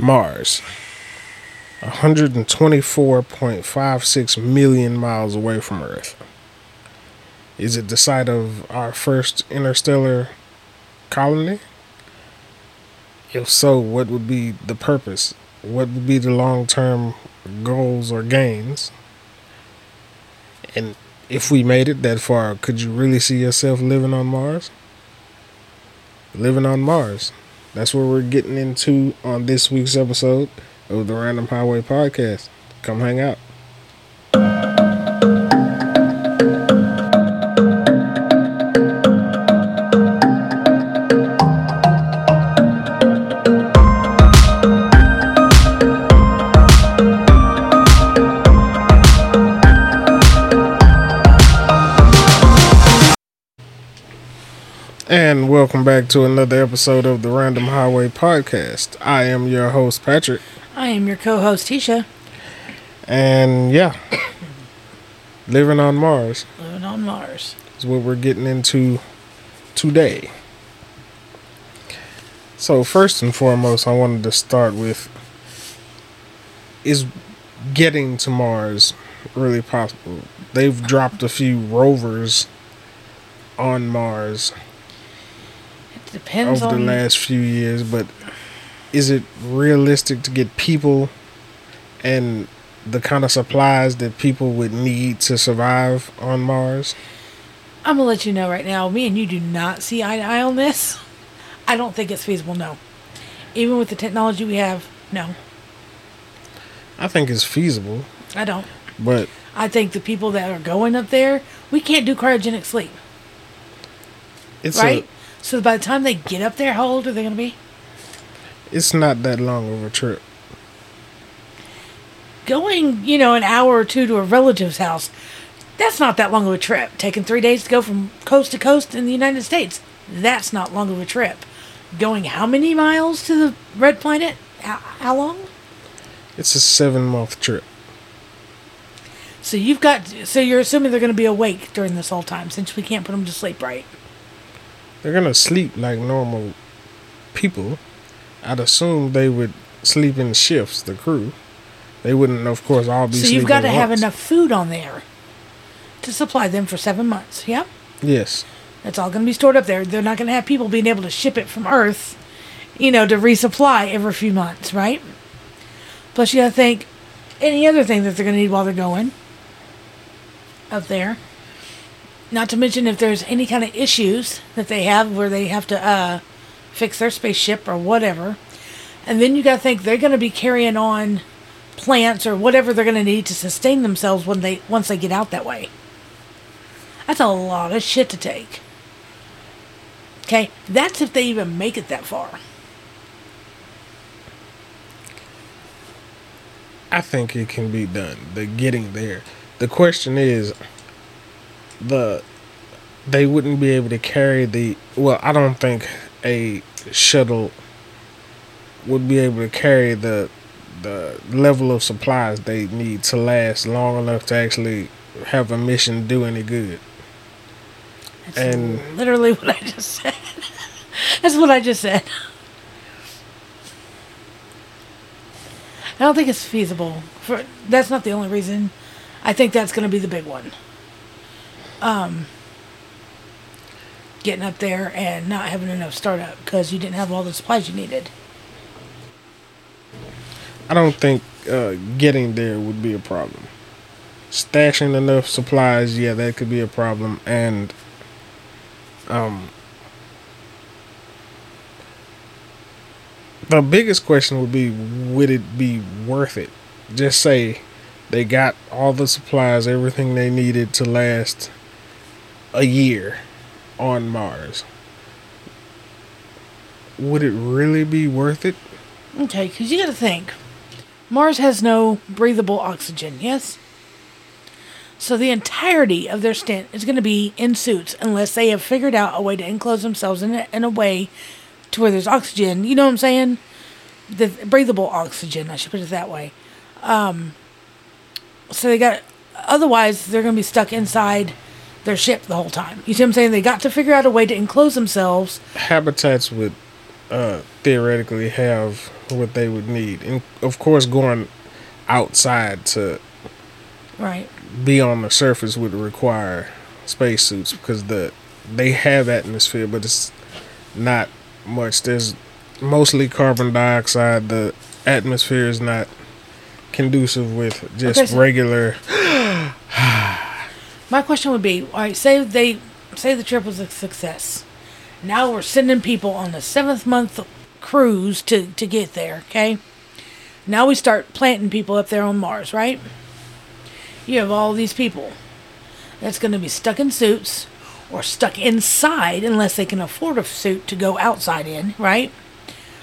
Mars, 124.56 million miles away from Earth. Is it the site of our first interstellar colony? If so, what would be the purpose? What would be the long-term goals or gains? And if we made it that far, could you really see yourself living on Mars? Living on Mars. That's what we're getting into on this week's episode of the Random Highway Podcast. Come hang out. And welcome back to another episode of the Random Highway Podcast. I am your host, Patrick. I am your co-host, Tisha. And yeah, living on Mars. Living on Mars is what we're getting into today. So first and foremost, I wanted to start with, is getting to Mars really possible? They've dropped a few rovers on Mars Depends over the last few years, but is it realistic to get people and the kind of supplies that people would need to survive on Mars? I'm going to let you know right now, me and you do not see eye to eye on this. I don't think it's feasible, no. Even with the technology we have, no. I think it's feasible. I don't. But I think the people that are going up there, we can't do cryogenic sleep. It's right? So by the time they get up there, how old are they going to be? It's not that long of a trip. Going, an hour or two to a relative's house, that's not that long of a trip. Taking 3 days to go from coast to coast in the United States, that's not long of a trip. Going how many miles to the Red Planet? How long? It's a 7-month trip. So you're assuming they're going to be awake during this whole time, since we can't put them to sleep, right? They're going to sleep like normal people. I'd assume they would sleep in shifts, the crew. They wouldn't, of course, all be sleeping. So you've got to have enough food on there to supply them for 7 months, yeah? Yes. That's all going to be stored up there. They're not going to have people being able to ship it from Earth, to resupply every few months, right? Plus, you got to think any other thing that they're going to need while they're going up there. Not to mention if there's any kind of issues that they have where they have to fix their spaceship or whatever. And then you got to think they're going to be carrying on plants or whatever they're going to need to sustain themselves once they get out that way. That's a lot of shit to take. Okay? That's if they even make it that far. I think it can be done. The getting there. The question is... They wouldn't be able to carry I don't think a shuttle would be able to carry the level of supplies they need to last long enough to actually have a mission do any good. That's and literally what I just said. That's what I just said. I don't think it's feasible. That's not the only reason. I think that's going to be the big one. Getting up there and not having enough startup because you didn't have all the supplies you needed. I don't think getting there would be a problem. Stashing enough supplies, yeah, that could be a problem. And the biggest question would be, would it be worth it? Just say they got all the supplies, everything they needed to last a year on Mars. Would it really be worth it? Okay, because you got to think. Mars has no breathable oxygen, yes? So the entirety of their stint is going to be in suits unless they have figured out a way to enclose themselves in a way to where there's oxygen. You know what I'm saying? The breathable oxygen, I should put it that way. Otherwise, they're going to be stuck inside their ship the whole time. You see what I'm saying? They got to figure out a way to enclose themselves. Habitats would theoretically have what they would need. And of course, going outside to be on the surface would require spacesuits because they have atmosphere, but it's not much. There's mostly carbon dioxide. The atmosphere is not conducive with just regular. My question would be, all right, say the trip was a success. Now we're sending people on the 7th month cruise to get there, okay? Now we start planting people up there on Mars, right? You have all these people that's going to be stuck in suits or stuck inside unless they can afford a suit to go outside in, right?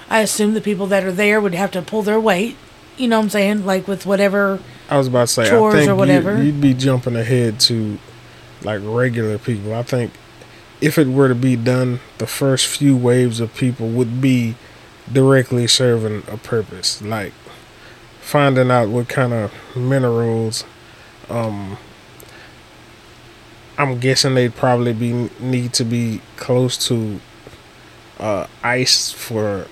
I assume the people that are there would have to pull their weight, you know what I'm saying? Like with whatever I was about to say, chores I think or whatever. You'd be jumping ahead to like regular people. I think if it were to be done, the first few waves of people would be directly serving a purpose, like finding out what kind of minerals. I'm guessing they'd probably need to be close to ice for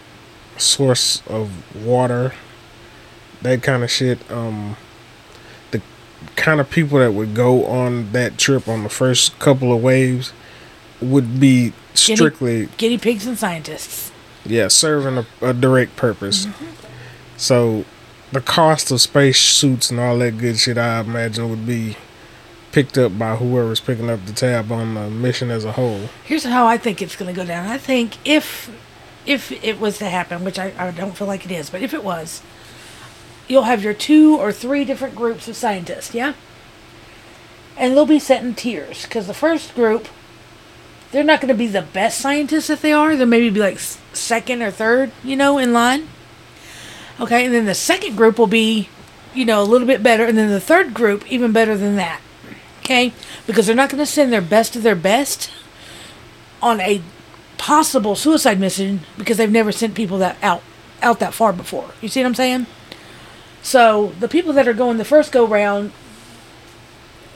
source of water, that kind of shit. The kind of people that would go on that trip on the first couple of waves would be strictly guinea pigs and scientists. Yeah, serving a direct purpose. Mm-hmm. So the cost of space suits and all that good shit, I imagine, would be picked up by whoever's picking up the tab on the mission as a whole. Here's how I think it's going to go down. I think if it was to happen, which I don't feel like it is, but if it was, you'll have your 2 or 3 different groups of scientists, yeah? And they'll be set in tiers, because the first group, they're not going to be the best scientists that they are. They'll maybe be like 2nd or 3rd, you know, in line. Okay, and then the second group will be, you know, a little bit better. And then the third group, even better than that. Okay? Because they're not going to send their best of their best on a possible suicide mission because they've never sent people that out that far before. You see what I'm saying? So the people that are going the first go-round,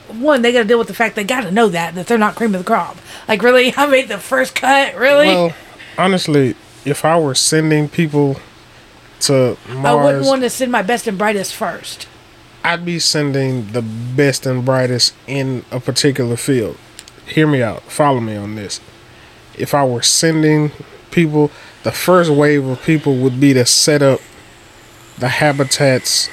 one, they got to deal with the fact they got to know that they're not cream of the crop. Like, really? I made the first cut? Really? Well, honestly, if I were sending people to Mars, I wouldn't want to send my best and brightest first. I'd be sending the best and brightest in a particular field. Hear me out. Follow me on this. If I were sending people, the first wave of people would be to set up the habitats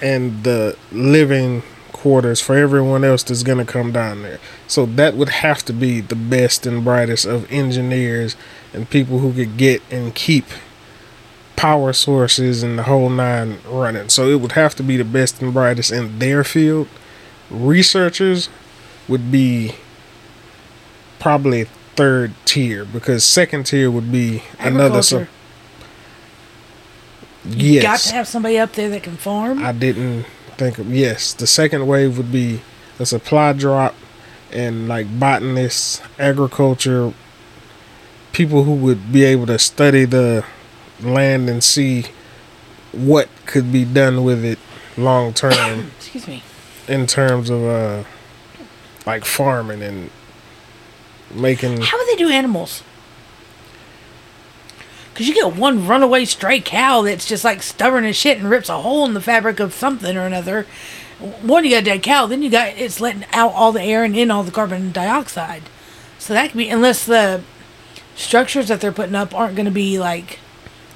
and the living quarters for everyone else that's going to come down there. So that would have to be the best and brightest of engineers and people who could get and keep power sources and the whole nine running. So it would have to be the best and brightest in their field. Researchers would be probably 3rd tier, because 2nd tier would be another. Yes. You got to have somebody up there that can farm. I didn't think of, yes, the second wave would be a supply drop and like botanists, agriculture, people who would be able to study the land and see what could be done with it long term. Excuse me. In terms of like farming and making. How would they do animals? Because you get one runaway stray cow that's just like stubborn as shit and rips a hole in the fabric of something or another. One, you got a dead cow. Then you got, it's letting out all the air and in all the carbon dioxide. So that could be, unless the structures that they're putting up aren't going to be like,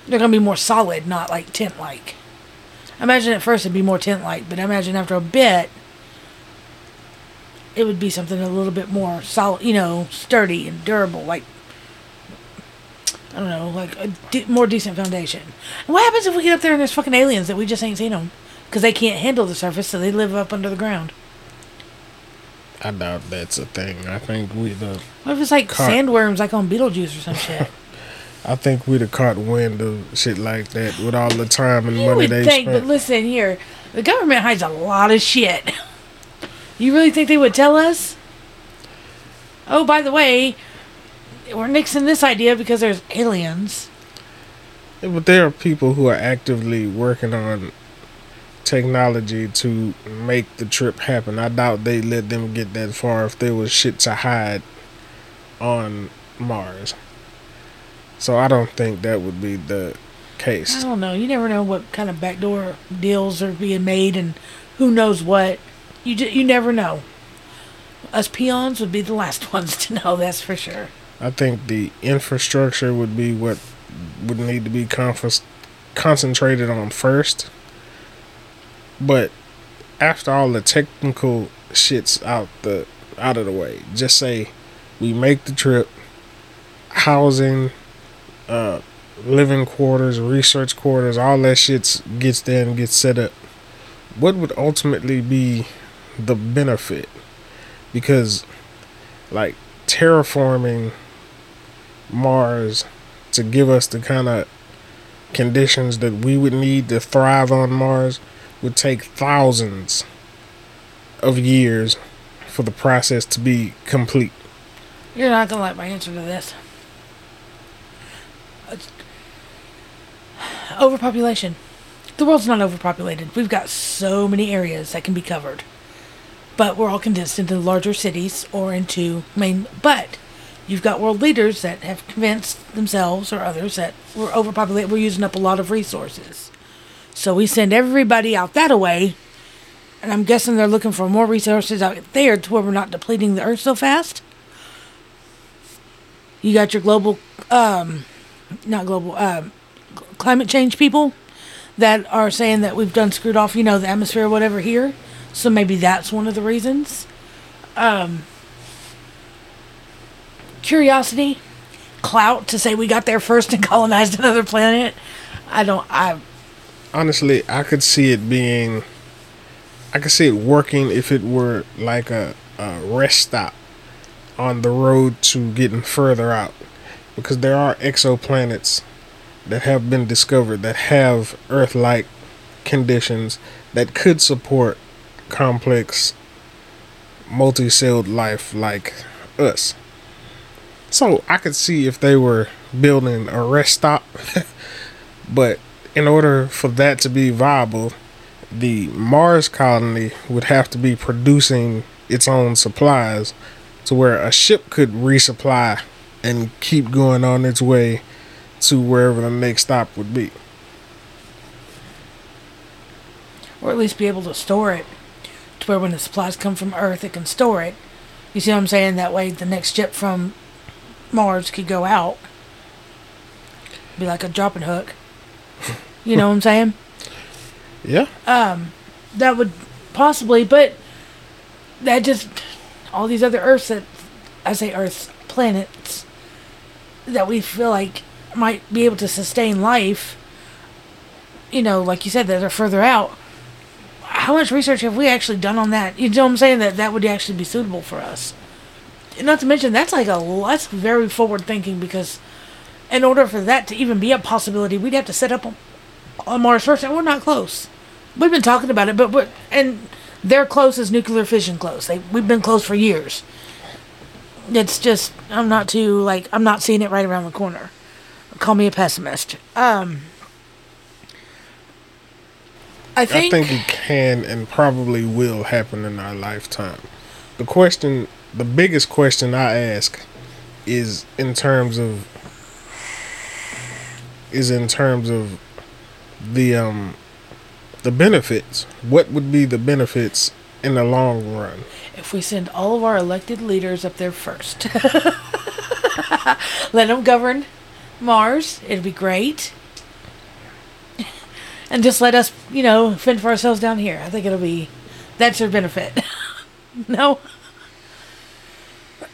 they're going to be more solid, not like tent-like. I imagine at first it'd be more tent-like, but I imagine after a bit, it would be something a little bit more solid, you know, sturdy and durable, like, I don't know, like a more decent foundation. And what happens if we get up there and there's fucking aliens that we just ain't seen them? Because they can't handle the surface, so they live up under the ground. I doubt that's a thing. I think we'd what if it's like sandworms, like on Beetlejuice or some shit? I think we'd have caught wind of shit like that with all the time and money they spent. But listen here, the government hides a lot of shit. You really think they would tell us? Oh, by the way, we're nixing this idea because there's aliens. Yeah, but there are people who are actively working on technology to make the trip happen. I doubt they let them get that far if there was shit to hide on Mars. So I don't think that would be the case. I don't know. You never know what kind of backdoor deals are being made and who knows what. You never know. Us peons would be the last ones to know, that's for sure. I think the infrastructure would be what would need to be concentrated on first. But after all the technical shit's out of the way, just say we make the trip, housing, living quarters, research quarters, all that shit gets there and gets set up. What would ultimately be the benefit? Because, like, terraforming Mars to give us the kind of conditions that we would need to thrive on Mars would take thousands of years for the process to be complete. You're not gonna like my answer to this. Overpopulation. The world's not overpopulated. We've got so many areas that can be covered. But we're all condensed into larger cities or into main... But you've got world leaders that have convinced themselves or others that we're overpopulated. We're using up a lot of resources. So we send everybody out that away. And I'm guessing they're looking for more resources out there to where we're not depleting the earth so fast. You got your global... climate change people that are saying that we've done screwed off, the atmosphere or whatever here. So maybe that's one of the reasons. Curiosity, clout to say we got there first and colonized another planet. Honestly, I could see it being... I could see it working if it were like a rest stop on the road to getting further out. Because there are exoplanets that have been discovered that have Earth-like conditions that could support complex multi-celled life like us. So I could see if they were building a rest stop, but in order for that to be viable, the Mars colony would have to be producing its own supplies to where a ship could resupply and keep going on its way to wherever the next stop would be. Or at least be able to store it to where when the supplies come from Earth, it can store it. You see what I'm saying? That way the next ship from Mars could go out. Be like a dropping hook. You know what I'm saying? Yeah. That would possibly, but that just, all these other Earths that, I say Earths, planets, that we feel like might be able to sustain life, like you said, that are further out. How much research have we actually done on that? You know what I'm saying? That would actually be suitable for us. And not to mention, that's very forward thinking, because in order for that to even be a possibility, we'd have to set up on Mars first, and we're not close. We've been talking about it, but they're close as nuclear fission close. We've been close for years. It's just, I'm not seeing it right around the corner. Call me a pessimist. I think it can and probably will happen in our lifetime. The biggest question I ask is in terms of the benefits. What would be the benefits in the long run? If we send all of our elected leaders up there first, let them govern Mars, it'd be great. And just let us, fend for ourselves down here. I think it'll be... That's their benefit. No?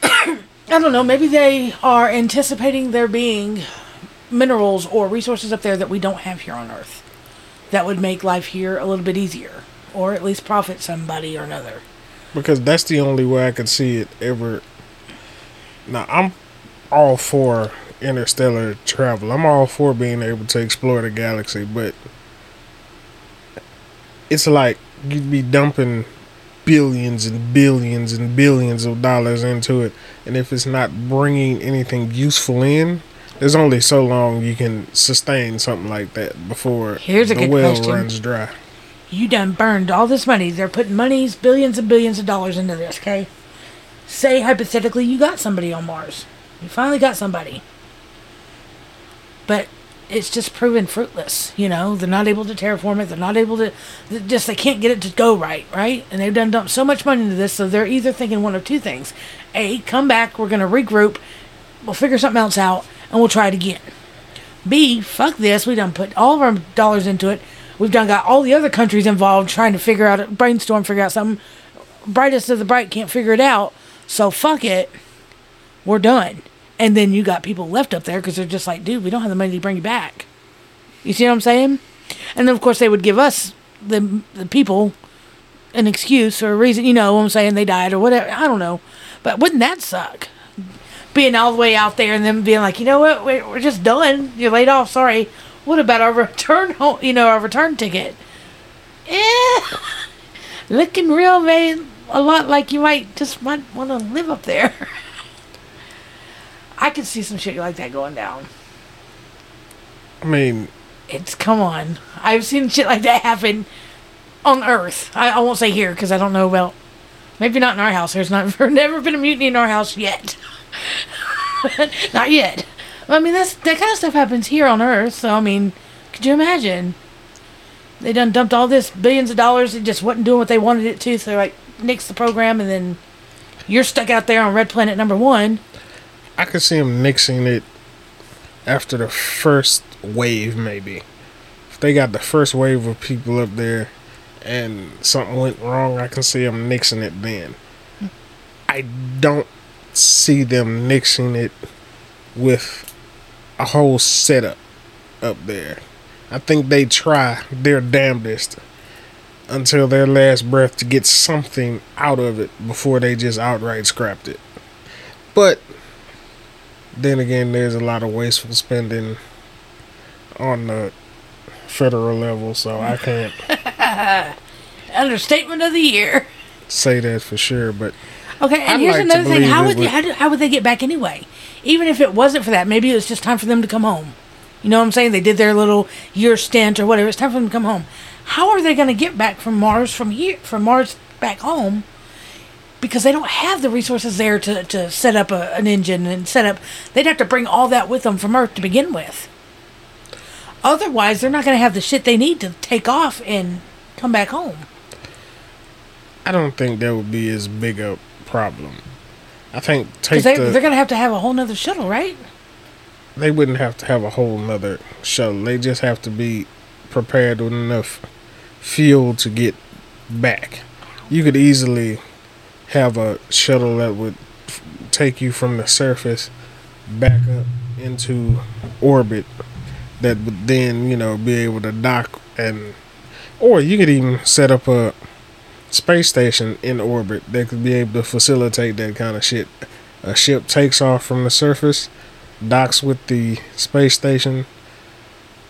I don't know. Maybe they are anticipating there being minerals or resources up there that we don't have here on Earth. That would make life here a little bit easier. Or at least profit somebody or another. Because that's the only way I could see it ever... Now, I'm all for... interstellar travel. I'm all for being able to explore the galaxy, but it's like you'd be dumping billions and billions and billions of dollars into it, and if it's not bringing anything useful in, there's only so long you can sustain something like that before the well runs dry. You done burned all this money. They're putting monies, billions and billions of dollars into this, okay? Say hypothetically you got somebody on Mars. You finally got somebody. but it's just proven fruitless. You know, they're not able to terraform it. They're not able to, they can't get it to go right? And they've done dumped so much money into this, so they're either thinking one of two things. A, come back, we're going to regroup, we'll figure something else out, and we'll try it again. B, fuck this, we done put all of our dollars into it. We've done got all the other countries involved trying to figure out, brainstorm, figure out something. Brightest of the bright can't figure it out, so fuck it, we're done. And then you got people left up there because they're just like, dude, we don't have the money to bring you back. You see what I'm saying? And then, of course, they would give us, the people, an excuse or a reason. You know what I'm saying? They died or whatever. I don't know. But wouldn't that suck? Being all the way out there and then being like, you know what? We're just done. You're laid off. Sorry. What about our return home? You know, our return ticket? Yeah. Looking real, man. A lot like you might want to live up there. I could see some shit like that going down. I mean... come on. I've seen shit like that happen on Earth. I won't say here, because I don't know about... Maybe not in our house. There's never been a mutiny in our house yet. Not yet. I mean, that kind of stuff happens here on Earth, so, I mean, could you imagine? They done dumped all this, billions of dollars, and just wasn't doing what they wanted it to, so they, like, nixed the program, and then you're stuck out there on Red Planet number 1... I could see them nixing it after the first wave, maybe. If they got the first wave of people up there and something went wrong, I can see them nixing it then. I don't see them nixing it with a whole setup up there. I think they try their damnedest until their last breath to get something out of it before they just outright scrapped it. But... then again, there's a lot of wasteful spending on the federal level, so I can't... Understatement of the year. Say that for sure, but... Okay, and here's another thing. How would they get back anyway? Even if it wasn't for that, maybe it was just time for them to come home. You know what I'm saying? They did their little year stint or whatever. It's time for them to come home. How are they going to get back from Mars from Mars back home? Because they don't have the resources there to set up an engine and set up... They'd have to bring all that with them from Earth to begin with. Otherwise, they're not going to have the shit they need to take off and come back home. I don't think that would be as big a problem. I think... they're going to have a whole nother shuttle, right? They wouldn't have to have a whole nother shuttle. They just have to be prepared with enough fuel to get back. You could easily... have a shuttle that would take you from the surface back up into orbit that would then, you know, be able to dock and... Or you could even set up a space station in orbit that could be able to facilitate that kind of shit. A ship takes off from the surface, docks with the space station,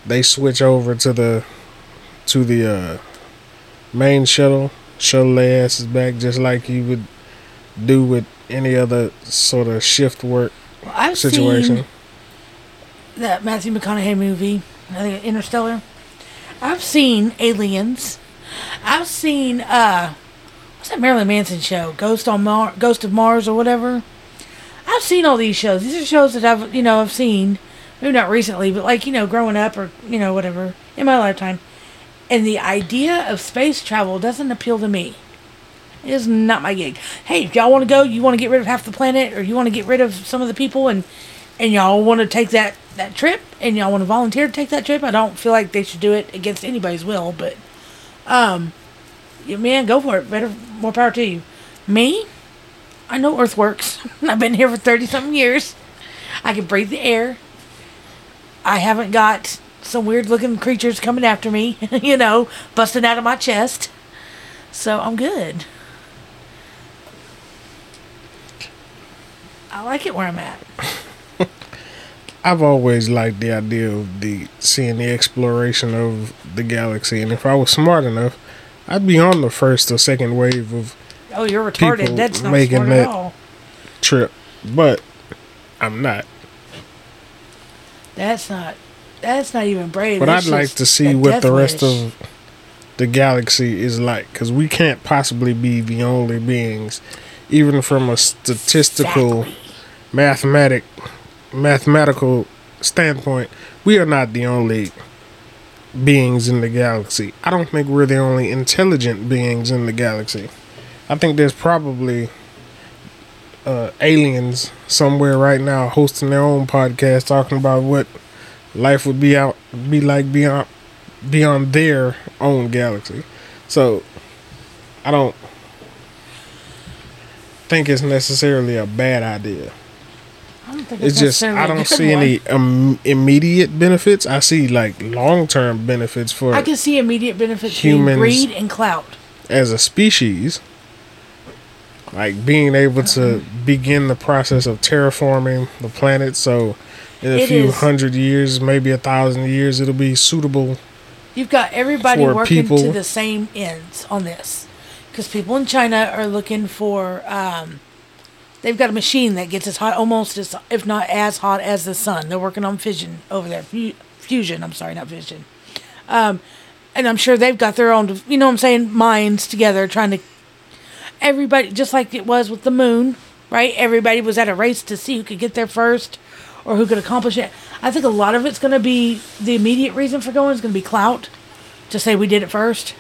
they switch over to the main shuttle. Shuttle their asses back just like you would do with any other sort of shift work situation. Seen that Matthew McConaughey movie, I think Interstellar. I've seen Aliens. I've seen what's that Marilyn Manson show? Ghost of Mars or whatever. I've seen all these shows. These are shows that I've seen, maybe not recently, but like, you know, growing up or, you know, whatever in my lifetime. And the idea of space travel doesn't appeal to me. It is not my gig. Hey, if y'all want to go, you want to get rid of half the planet, or you want to get rid of some of the people, and y'all want to take that trip, and y'all want to volunteer to take that trip, I don't feel like they should do it against anybody's will, but, man, go for it. Better, more power to you. Me? I know Earth works. I've been here for 30-something years. I can breathe the air. I haven't got... some weird looking creatures coming after me, you know, busting out of my chest. So I'm good. I like it where I'm at. I've always liked the idea of seeing the exploration of the galaxy, and if I was smart enough, I'd be on the first or second wave of oh, you're retarded. That's not making smart that at all. Trip, but I'm not. That's not even brave. But I'd like to see what the rest of the galaxy is like. Because we can't possibly be the only beings, even from a statistical, mathematical standpoint, we are not the only beings in the galaxy. I don't think we're the only intelligent beings in the galaxy. I think there's probably aliens somewhere right now hosting their own podcast talking about what life would be like beyond their own galaxy. So I don't think it's necessarily a bad idea. I don't think it's just I don't see any immediate benefits. I see like long-term benefits for I can see immediate benefits humans, greed and clout as a species, like being able to begin the process of terraforming the planet. So in a few hundred years, maybe 1,000 years, it'll be suitable. You've got everybody working people to the same ends on this, because people in China are looking for. They've got a machine that gets as hot, almost as, if not as hot as the sun. They're working on fission over there. Fusion, I'm sorry, not fission. And I'm sure they've got their own, you know what I'm saying, minds together trying to, everybody, just like it was with the moon, right? Everybody was at a race to see who could get there first or who could accomplish it. I think a lot of it's going to be, the immediate reason for going is going to be clout, to say we did it first.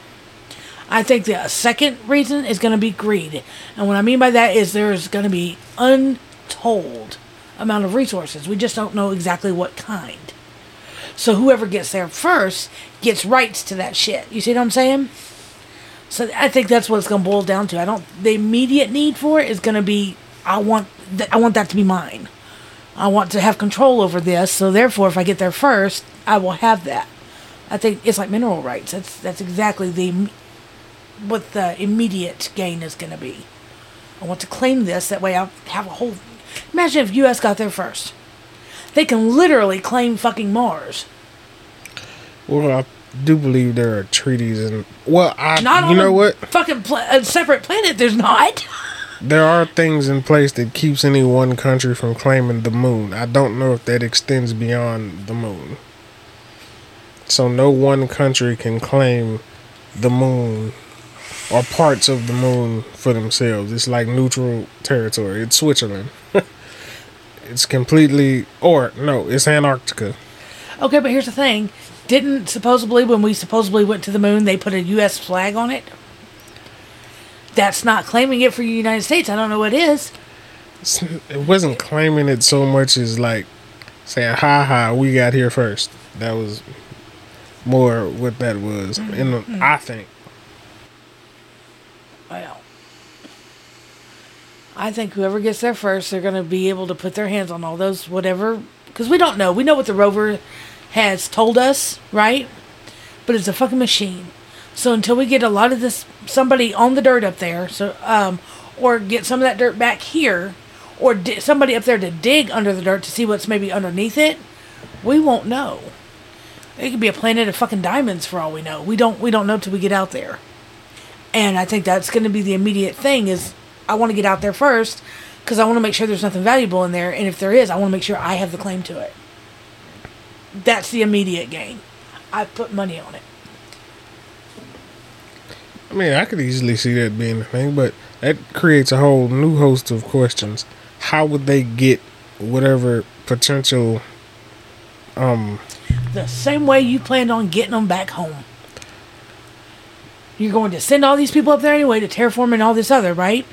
I think the second reason is going to be greed. And what I mean by that is there's going to be untold amount of resources. We just don't know exactly what kind. So whoever gets there first gets rights to that shit. You see what I'm saying? So I think that's what it's going to boil down to. I don't. The immediate need for it is going to be, I want that to be mine. I want to have control over this. So therefore, if I get there first, I will have that. I think it's like mineral rights. That's exactly what the immediate gain is going to be. I want to claim this. That way I'll have a whole... Imagine if U.S. got there first. They can literally claim fucking Mars. Well, I do believe there are treaties and... Well, I... Not you know what? Fucking a separate planet, there's not. There are things in place that keeps any one country from claiming the moon. I don't know if that extends beyond the moon. So no one country can claim the moon or parts of the moon for themselves. It's like neutral territory. It's Switzerland. It's completely... Or, no, it's Antarctica. Okay, but here's the thing. Didn't, supposedly, when we supposedly went to the moon, they put a U.S. flag on it? That's not claiming it for the United States. I don't know what is. It wasn't claiming it so much as, like, saying, ha-ha, we got here first. That was more what that was, I think. Well, I think whoever gets there first, they're going to be able to put their hands on all those whatever. Because we don't know. We know what the rover has told us, right? But it's a fucking machine. So until we get a lot of this, somebody on the dirt up there, so or get some of that dirt back here, or somebody up there to dig under the dirt to see what's maybe underneath it, we won't know. It could be a planet of fucking diamonds for all we know. We don't know till we get out there. And I think that's going to be the immediate thing is I want to get out there first because I want to make sure there's nothing valuable in there. And if there is, I want to make sure I have the claim to it. That's the immediate gain. I put money on it. I mean, I could easily see that being a thing, but that creates a whole new host of questions. How would they get whatever potential... The same way you planned on getting them back home. You're going to send all these people up there anyway to terraform and all this other, right?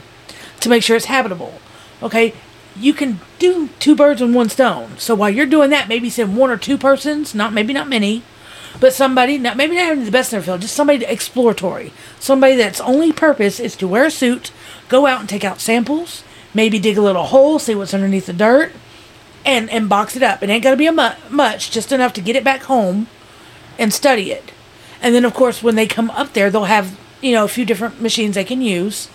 To make sure it's habitable. Okay, you can do two birds with one stone. So while you're doing that, maybe send one or two persons, not many, but somebody, not having the best in their field, just somebody exploratory. Somebody that's only purpose is to wear a suit, go out and take out samples, maybe dig a little hole, see what's underneath the dirt, and box it up. It ain't got to be much, just enough to get it back home and study it. And then, of course, when they come up there, they'll have, you know, a few different machines they can use.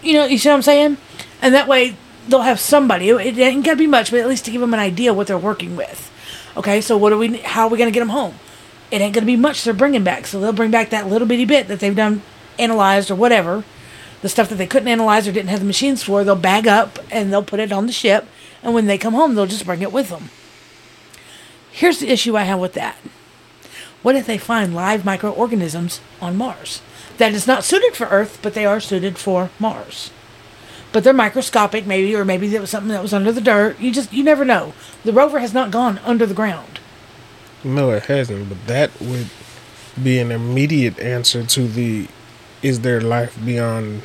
You know, you see what I'm saying? And that way, they'll have somebody. It ain't got to be much, but at least to give them an idea what they're working with. Okay, so how are we going to get them home? It ain't going to be much they're bringing back. So they'll bring back that little bitty bit that they've done, analyzed or whatever. The stuff that they couldn't analyze or didn't have the machines for, they'll bag up and they'll put it on the ship. And when they come home, they'll just bring it with them. Here's the issue I have with that. What if they find live microorganisms on Mars? That is not suited for Earth, but they are suited for Mars. But they're microscopic, maybe, or maybe that was something that was under the dirt. You never know. The rover has not gone under the ground. No, it hasn't. But that would be an immediate answer to the is there life beyond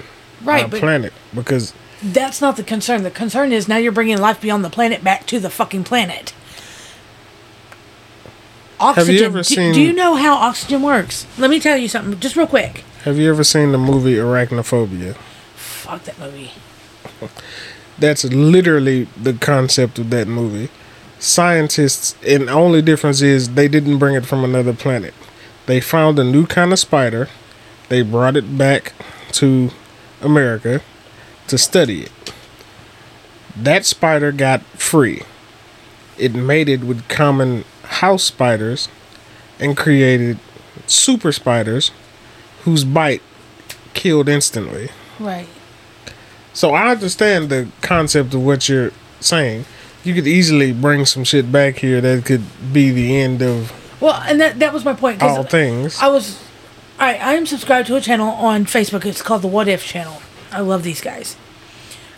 our planet? Because that's not the concern. The concern is now you're bringing life beyond the planet back to the fucking planet. Oxygen. Have you ever seen, do you know how oxygen works? Let me tell you something, just real quick. Have you ever seen the movie Arachnophobia? Fuck that movie. That's literally the concept of that movie. Scientists, and the only difference is they didn't bring it from another planet. They found a new kind of spider. They brought it back to America to study it. That spider got free. It mated with common house spiders and created super spiders whose bite killed instantly. Right. So I understand the concept of what you're saying. You could easily bring some shit back here that could be the end of... Well, and that was my point. All things. I am subscribed to a channel on Facebook. It's called the What If channel. I love these guys.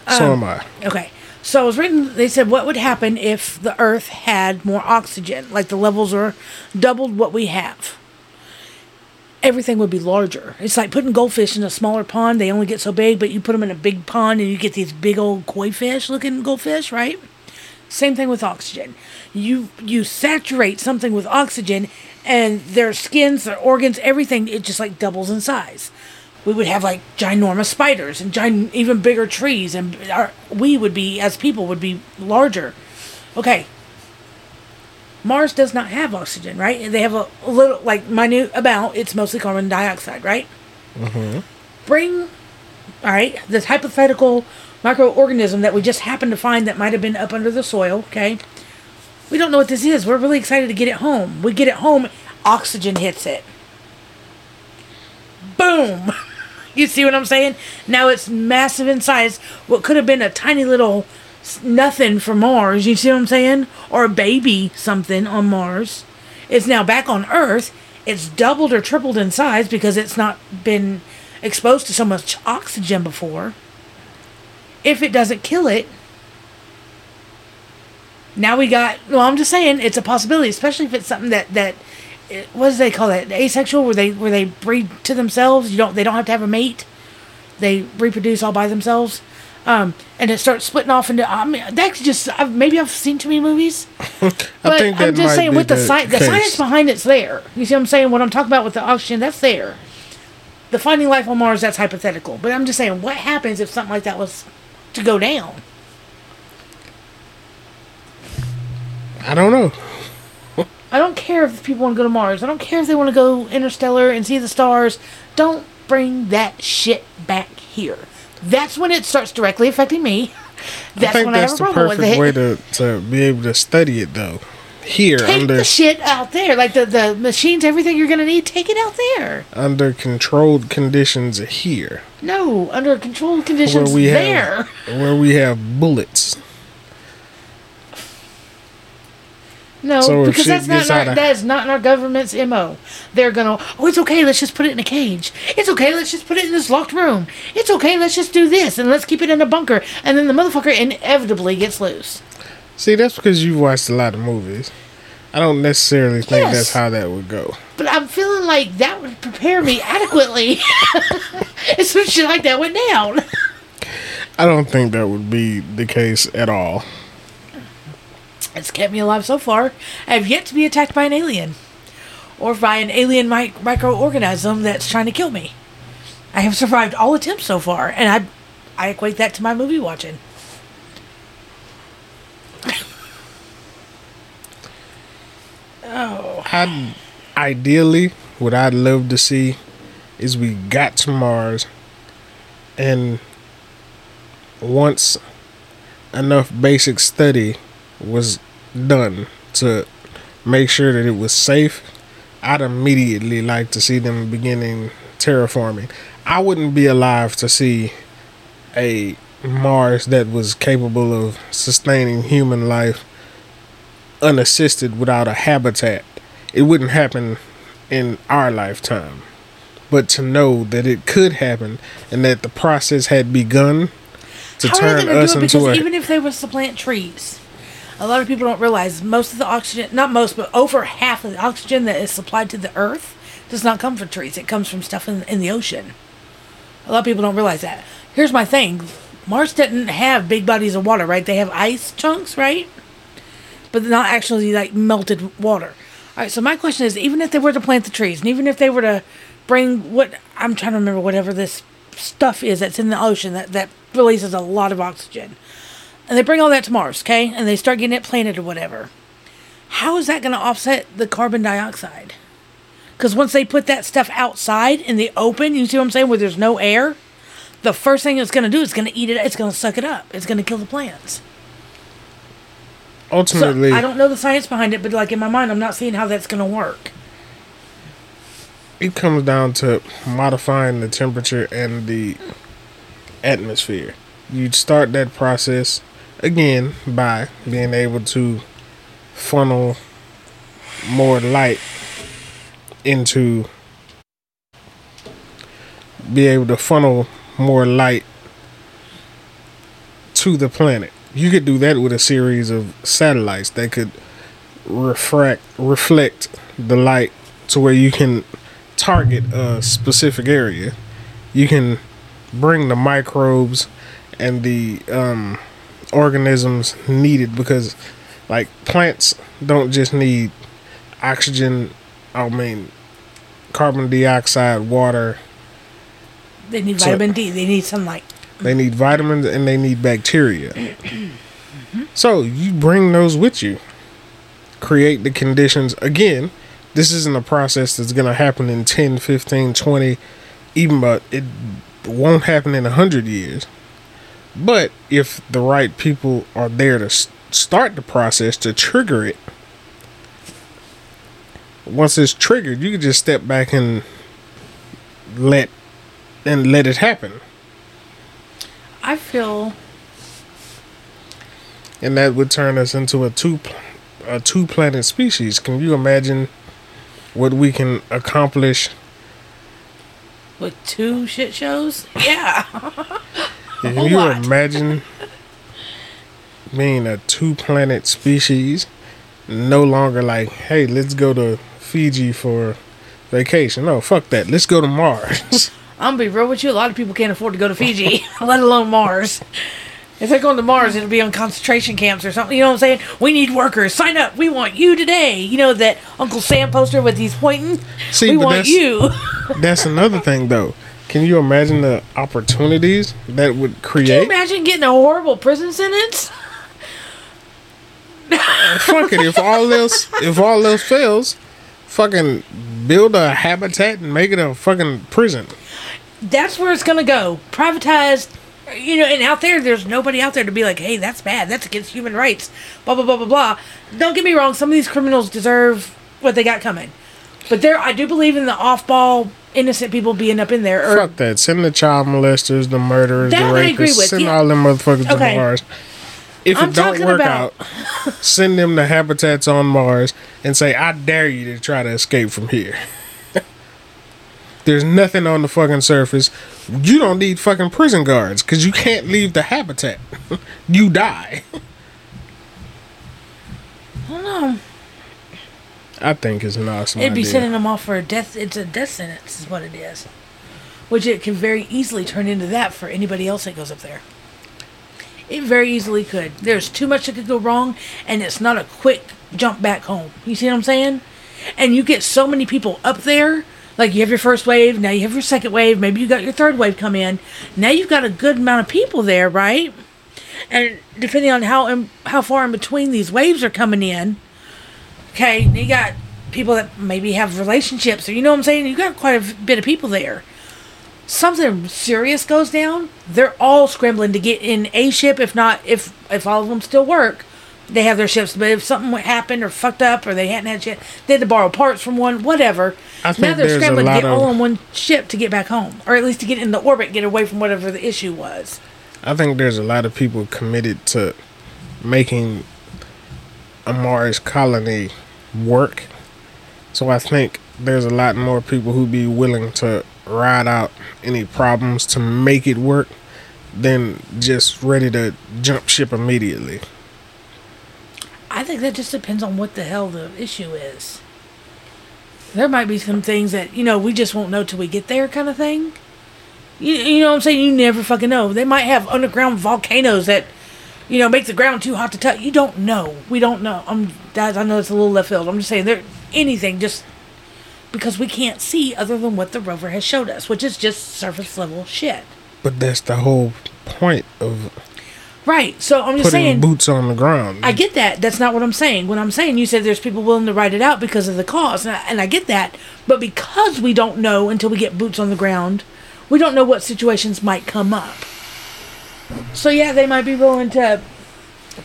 So am I. Okay. So I was reading, they said, what would happen if the Earth had more oxygen? Like the levels are doubled what we have. Everything would be larger. It's like putting goldfish in a smaller pond. They only get so big, but you put them in a big pond and you get these big old koi fish looking goldfish, right? Same thing with oxygen. You saturate something with oxygen and their skins, their organs, everything, it just like doubles in size. We would have like ginormous spiders and even bigger trees, and we would be, as people, would be larger. Okay. Mars does not have oxygen, right? They have a little, like, minute amount. It's mostly carbon dioxide, right? Mm-hmm. This hypothetical microorganism that we just happened to find that might have been up under the soil, okay? We don't know what this is. We're really excited to get it home. We get it home, oxygen hits it. Boom! You see what I'm saying? Now it's massive in size. What could have been a tiny little nothing for Mars, you see what I'm saying? Or a baby something on Mars. It's now back on Earth. It's doubled or tripled in size because it's not been exposed to so much oxygen before. If it doesn't kill it, now we got... Well, I'm just saying it's a possibility, especially if it's something that what do they call that? Asexual, where they breed to themselves. They don't have to have a mate. They reproduce all by themselves, and it starts splitting off into. I mean, that's just maybe I've seen too many movies. I'm just saying the science behind it's there. You see what I'm saying? What I'm talking about with the oxygen, that's there. The finding life on Mars, that's hypothetical. But I'm just saying, what happens if something like that was to go down? I don't know. I don't care if people want to go to Mars. I don't care if they want to go interstellar and see the stars. Don't bring that shit back here. That's when it starts directly affecting me. I think that's the perfect way to be able to study it, though. Here, take the shit out there. Like the machines, everything you're going to need, take it out there. Under controlled conditions here. No, under controlled conditions where we have bullets. No, so because that is not in our government's MO. They're going to, it's okay, let's just put it in a cage. It's okay, let's just put it in this locked room. It's okay, let's just do this, and let's keep it in a bunker. And then the motherfucker inevitably gets loose. See, that's because you've watched a lot of movies. I don't necessarily think that's how that would go. But I'm feeling like that would prepare me adequately. It's some shit like that went down. I don't think that would be the case at all. It's kept me alive so far. I have yet to be attacked by an alien. Or by an alien microorganism that's trying to kill me. I have survived all attempts so far. And I equate that to my movie watching. Oh. Ideally, what I'd love to see is we got to Mars. And once enough basic study was done to make sure that it was safe, I'd immediately like to see them beginning terraforming. I wouldn't be alive to see a Mars that was capable of sustaining human life unassisted without a habitat. It wouldn't happen in our lifetime. But to know that it could happen and that the process had begun to turn us into a... How are they going to do it? Because even if they were to plant trees... A lot of people don't realize most of the oxygen, not most, but over half of the oxygen that is supplied to the earth does not come from trees. It comes from stuff in the ocean. A lot of people don't realize that. Here's my thing. Mars didn't have big bodies of water, right? They have ice chunks, right? But not actually like melted water. All right, so my question is, even if they were to plant the trees, and even if they were to bring what, I'm trying to remember whatever this stuff is that's in the ocean that releases a lot of oxygen, and they bring all that to Mars, okay? And they start getting it planted or whatever. How is that going to offset the carbon dioxide? Because once they put that stuff outside in the open, you see what I'm saying, where there's no air, the first thing it's going to do is going to eat it. It's going to suck it up. It's going to kill the plants. Ultimately. So, I don't know the science behind it, but like in my mind, I'm not seeing how that's going to work. It comes down to modifying the temperature and the atmosphere. You'd start that process, again, by being able to funnel more light to the planet. You could do that with a series of satellites that could reflect the light to where you can target a specific area. You can bring the microbes and the organisms needed, because like plants don't just need oxygen, carbon dioxide, water. They need vitamin D. They need sunlight. They need vitamins and they need bacteria. Mm-hmm. So you bring those with you. Create the conditions. Again, this isn't a process that's going to happen in 10, 15, 20, even, but it won't happen in 100 years. But if the right people are there to start the process, to trigger it, once it's triggered, you can just step back and let it happen. I feel, and that would turn us into a two planet species. Can you imagine what we can accomplish with two shit shows? Yeah. Can you imagine being a 2-planet species? No longer like, hey, let's go to Fiji for vacation. No, fuck that. Let's go to Mars. I'm going to be real with you. A lot of people can't afford to go to Fiji, let alone Mars. If they're going to Mars, it'll be on concentration camps or something. You know what I'm saying? We need workers. Sign up. We want you today. You know that Uncle Sam poster with he's pointing? See, we want you. That's another thing, though. Can you imagine the opportunities that would create? Can you imagine getting a horrible prison sentence? Fuck it. If all else fails, fucking build a habitat and make it a fucking prison. That's where it's gonna go. Privatized, you know. And out there, there's nobody out there to be like, hey, that's bad. That's against human rights. Blah blah blah blah blah. Don't get me wrong. Some of these criminals deserve what they got coming, but I do believe in the off-ball innocent people being up in there. Fuck that. Send the child molesters, the murderers, the rapists. Send all them motherfuckers to Mars. If it don't work out, send them to habitats on Mars and say, I dare you to try to escape from here. There's nothing on the fucking surface. You don't need fucking prison guards because you can't leave the habitat. You die. I don't know. I think it's an awesome idea. It'd be sending them off for a death. It's a death sentence is what it is. Which it can very easily turn into that for anybody else that goes up there. It very easily could. There's too much that could go wrong, and it's not a quick jump back home. You see what I'm saying? And you get so many people up there. Like, you have your first wave, now you have your second wave, maybe you got your third wave come in. Now you've got a good amount of people there, right? And depending on how far in between these waves are coming in, okay, you got people that maybe have relationships, or you know what I'm saying? You got quite a bit of people there. Something serious goes down, they're all scrambling to get in a ship. If not, if all of them still work, they have their ships. But if something happened or fucked up or they hadn't had shit, they had to borrow parts from one, whatever. Now they're scrambling to get all on one ship to get back home, or at least to get into orbit, get away from whatever the issue was. I think there's a lot of people committed to making a Mars colony work. So I think there's a lot more people who be willing to ride out any problems to make it work than just ready to jump ship immediately. I think that just depends on what the hell the issue is. There might be some things that, you know, we just won't know till we get there kind of thing. You know what I'm saying? You never fucking know. They might have underground volcanoes that, you know, make the ground too hot to touch. You don't know. We don't know. Guys, I know it's a little left field. I'm just saying there anything just because we can't see other than what the rover has showed us, which is just surface level shit. But that's the whole point of right. So I'm just saying boots on the ground. I get that. That's not what I'm saying. What I'm saying, you said there's people willing to ride it out because of the cost, and I get that. But because we don't know until we get boots on the ground, we don't know what situations might come up. So yeah, they might be willing to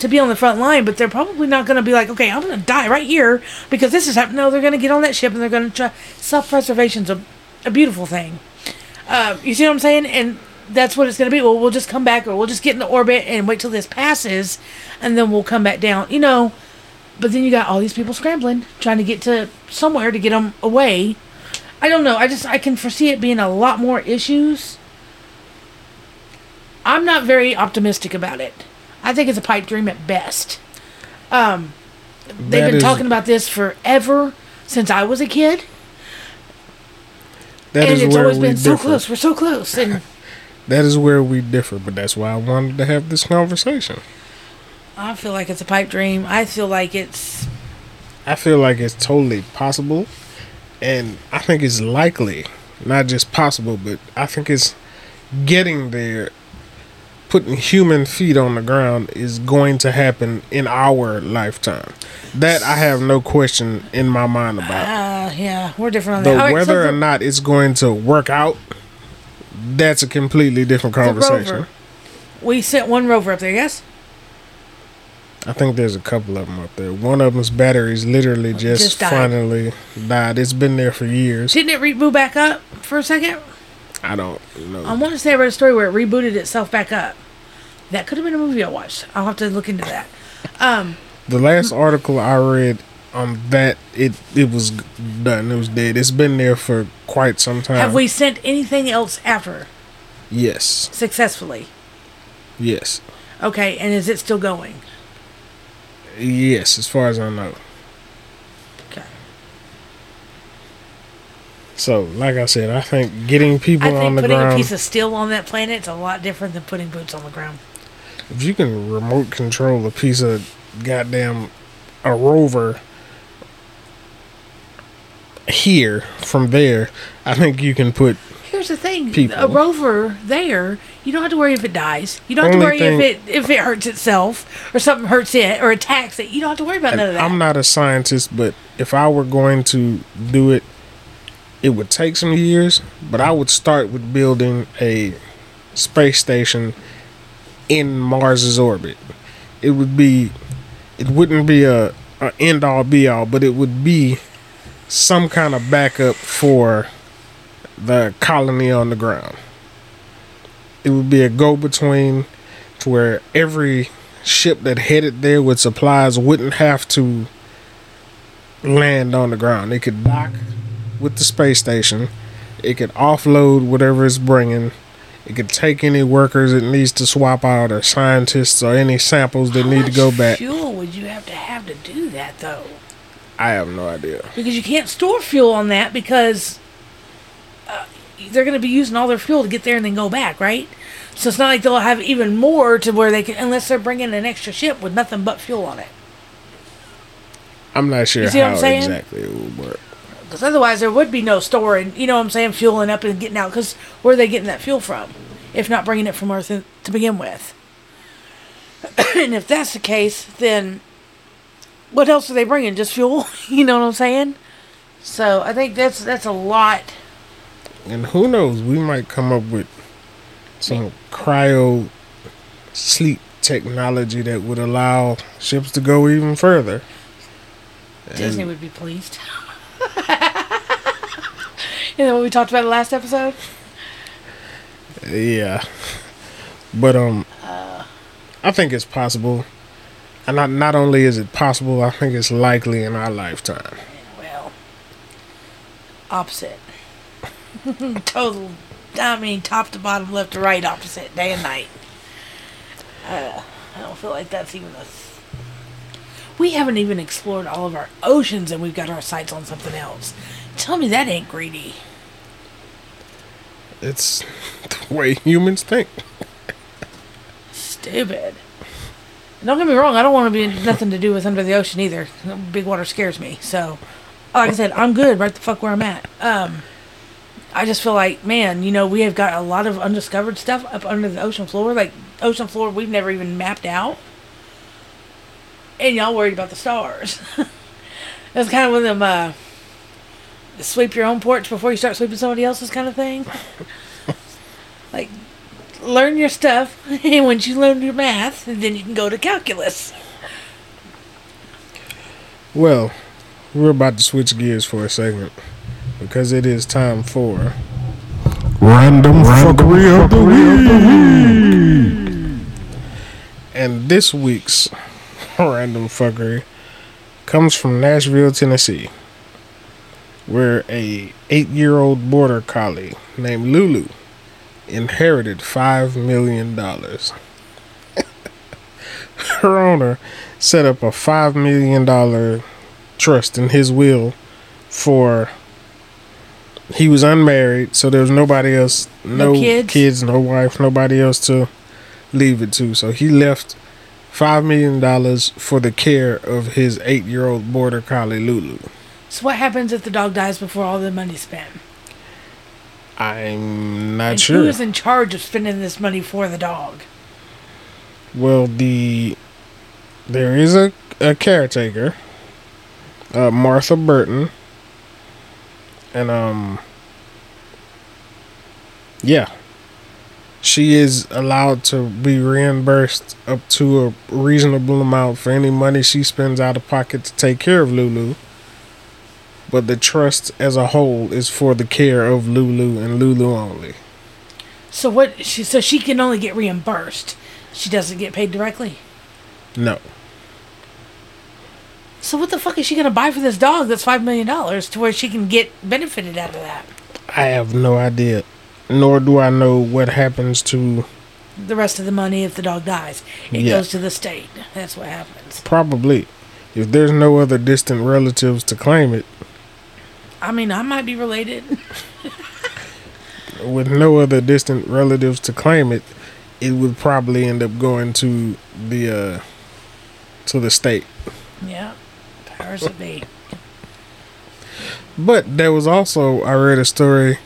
be on the front line, but they're probably not going to be like, okay, I'm going to die right here because this is happening. No, they're going to get on that ship and they're going to try. Self-preservation's a beautiful thing. You see what I'm saying? And that's what it's going to be. Well, we'll just come back, or we'll just get into orbit and wait till this passes, and then we'll come back down. You know, but then you got all these people scrambling, trying to get to somewhere to get them away. I don't know. I can foresee it being a lot more issues. I'm not very optimistic about it. I think it's a pipe dream at best. They've been talking about this forever since I was a kid. And it's always been so close. We're so close. And that is where we differ, but that's why I wanted to have this conversation. I feel like it's a pipe dream. I feel like it's totally possible. And I think it's likely. Not just possible, but I think it's getting there. Putting human feet on the ground is going to happen in our lifetime. That I have no question in my mind about. Yeah, we're different on that. But whether or not it's going to work out, that's a completely different conversation. We sent one rover up there, yes? I think there's a couple of them up there. One of them's batteries literally just finally died. It's been there for years. Didn't it reboot back up for a second? I don't know. I want to say I read a story where it rebooted itself back up. That could have been a movie I watched. I'll have to look into that. The last article I read on that, it was done. It was dead. It's been there for quite some time. Have we sent anything else after? Yes. Successfully? Yes. Okay, and is it still going? Yes, as far as I know. Okay. So, like I said, I think getting people on the ground. I think putting a piece of steel on that planet is a lot different than putting boots on the ground. If you can remote control a piece of a rover here from there, I think you can put. Here's the thing: a rover there, you don't have to worry if it dies. You don't have to worry if it hurts itself or something hurts it or attacks it. You don't have to worry about none of that. I'm not a scientist, but if I were going to do it, it would take some years. But I would start with building a space station in Mars's orbit. It wouldn't be a end all be all, but it would be some kind of backup for the colony on the ground. It would be a go-between to where every ship that headed there with supplies wouldn't have to land on the ground. They could dock with the space station. It could offload whatever it's bringing. It could take any workers it needs to swap out, or scientists, or any samples that need to go back. How much fuel would you have to do that, though? I have no idea. Because you can't store fuel on that because they're going to be using all their fuel to get there and then go back, right? So it's not like they'll have even more to where they can, unless they're bringing an extra ship with nothing but fuel on it. I'm not sure how exactly it would work. Because otherwise there would be no storing, you know what I'm saying, fueling up and getting out. Because where are they getting that fuel from if not bringing it from Earth to begin with? And if that's the case, then what else are they bringing? Just fuel? You know what I'm saying? So I think that's a lot. And who knows, we might come up with some cryo sleep technology that would allow ships to go even further. Disney would be pleased. You know what we talked about in the last episode? Yeah. But I think it's possible. And not only is it possible, I think it's likely in our lifetime. Well, opposite. Total, I mean, top to bottom, left to right, opposite, day and night. I don't feel like that's even a. We haven't even explored all of our oceans and we've got our sights on something else. Tell me that ain't greedy. It's the way humans think. Stupid. Don't get me wrong, I don't want to be nothing to do with under the ocean either. Big water scares me, so... Like I said, I'm good right the fuck where I'm at. I just feel like, man, you know, we have got a lot of undiscovered stuff up under the ocean floor. Like, ocean floor we've never even mapped out. And y'all worried about the stars. That's kind of one of them, sweep your own porch before you start sweeping somebody else's kind of thing. Like, learn your stuff, and once you learn your math, then you can go to calculus. Well, we're about to switch gears for a segment, because it is time for Random Fuckery of the Week. And this week's Random Fuckery comes from Nashville, Tennessee, where a 8-year-old border collie named Lulu inherited $5 million. Her owner set up a $5 million trust in his will for... He was unmarried, so there was nobody else, no kids, no wife, nobody else to leave it to. So he left $5 million for the care of his 8-year-old border collie, Lulu. So what happens if the dog dies before all the money's spent? I'm not sure. Who is in charge of spending this money for the dog? Well, there is a caretaker, Martha Burton, and yeah, she is allowed to be reimbursed up to a reasonable amount for any money she spends out of pocket to take care of Lulu. But the trust as a whole is for the care of Lulu and Lulu only. So what? So she can only get reimbursed. She doesn't get paid directly? No. So what the fuck is she going to buy for this dog that's $5 million to where she can get benefited out of that? I have no idea. Nor do I know what happens to... the rest of the money if the dog dies. It goes to the state. That's what happens. Probably. If there's no other distant relatives to claim it... I mean, I might be related. With no other distant relatives to claim it, it would probably end up going to the state. Yeah, powers that be. But there was also, I read a story.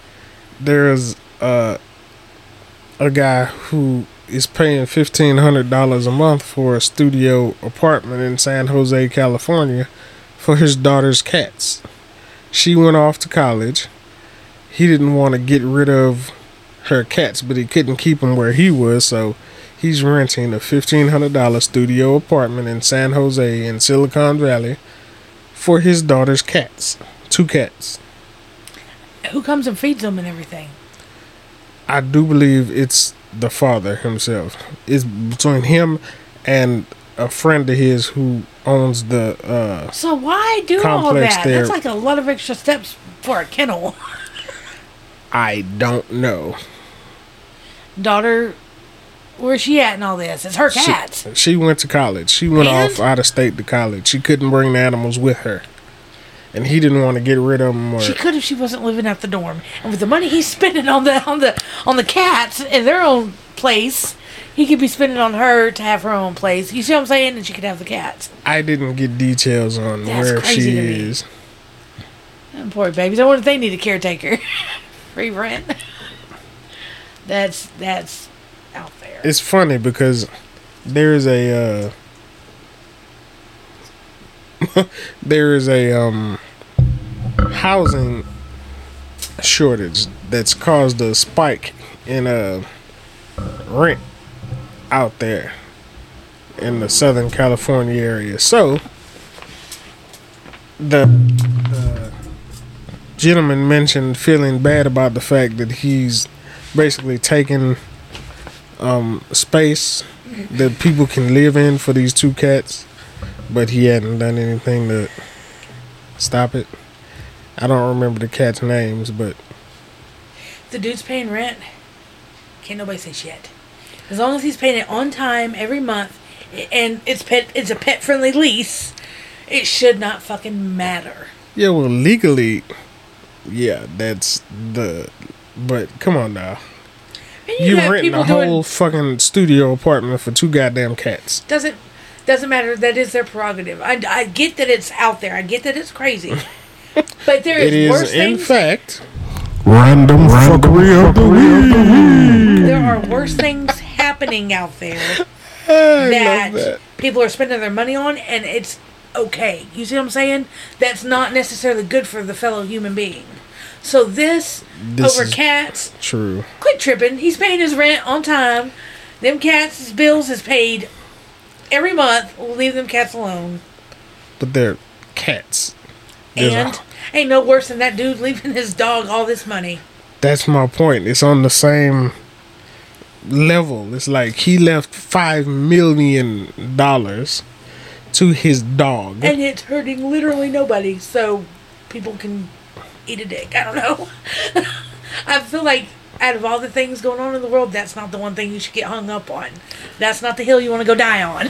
There is a guy who is paying $1,500 a month for a studio apartment in San Jose, California, for his daughter's cats. She went off to college. He didn't want to get rid of her cats, but he couldn't keep them where he was, so he's renting a $1,500 studio apartment in San Jose in Silicon Valley for his daughter's cats. 2 cats. Who comes and feeds them and everything? I do believe it's the father himself. It's between him and a friend of his who owns the so why do all that? There. That's like a lot of extra steps for a kennel. I don't know. Daughter, where's she at in all this? It's her cats. She went to college. She went off out of state to college. She couldn't bring the animals with her. And he didn't want to get rid of them. She could if she wasn't living at the dorm. And with the money he's spending on the cats in their own place... He could be spending on her to have her own place. You see what I'm saying? And she could have the cats. I didn't get details on where she is. And poor babies. I wonder if they need a caretaker. Free rent. That's out there. It's funny because there is a housing shortage that's caused a spike in rent out there in the Southern California area. So the gentleman mentioned feeling bad about the fact that he's basically taking space that people can live in for these 2 cats, but he hadn't done anything to stop it. I don't remember the cats' names, but the dude's paying rent. Can't nobody say shit. As long as he's paying it on time every month, and it's a pet-friendly lease, It should not fucking matter. Yeah, well, legally, yeah, that's the... But come on now. You've rented a whole fucking studio apartment for two goddamn cats. Doesn't matter. That is their prerogative. I get that it's out there. I get that it's crazy. But there is worse things. It is, in fact, random fuckery of the week. There are worse things happening out there that people are spending their money on, and it's okay. You see what I'm saying? That's not necessarily good for the fellow human being. So this over cats. True. Quit tripping. He's paying his rent on time. Them cats' bills is paid every month. Leave them cats alone. But they're cats. And ain't no worse than that dude leaving his dog all this money. That's my point. It's on the same level. It's like he left $5 million to his dog. And it's hurting literally nobody. So people can... eat a dick. I don't know. I feel like out of all the things going on in the world, that's not the one thing you should get hung up on. That's not the hill you want to go die on.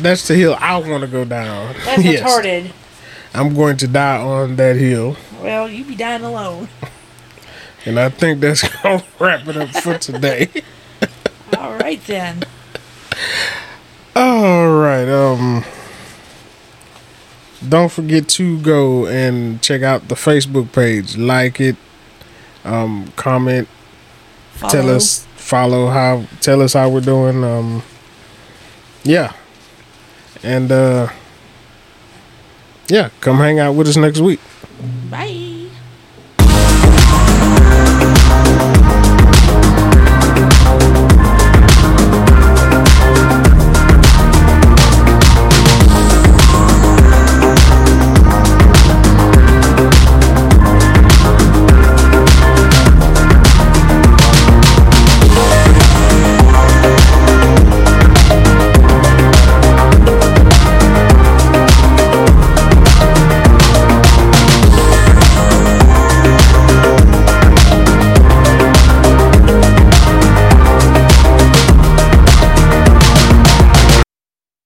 That's the hill I want to go die on. That's retarded. I'm going to die on that hill. Well, you be dying alone. And I think that's going to wrap it up for today. All right, then. All right. Don't forget to go and check out the Facebook page. Like it, comment, follow. Tell us how we're doing. Yeah, and yeah, come hang out with us next week. Bye.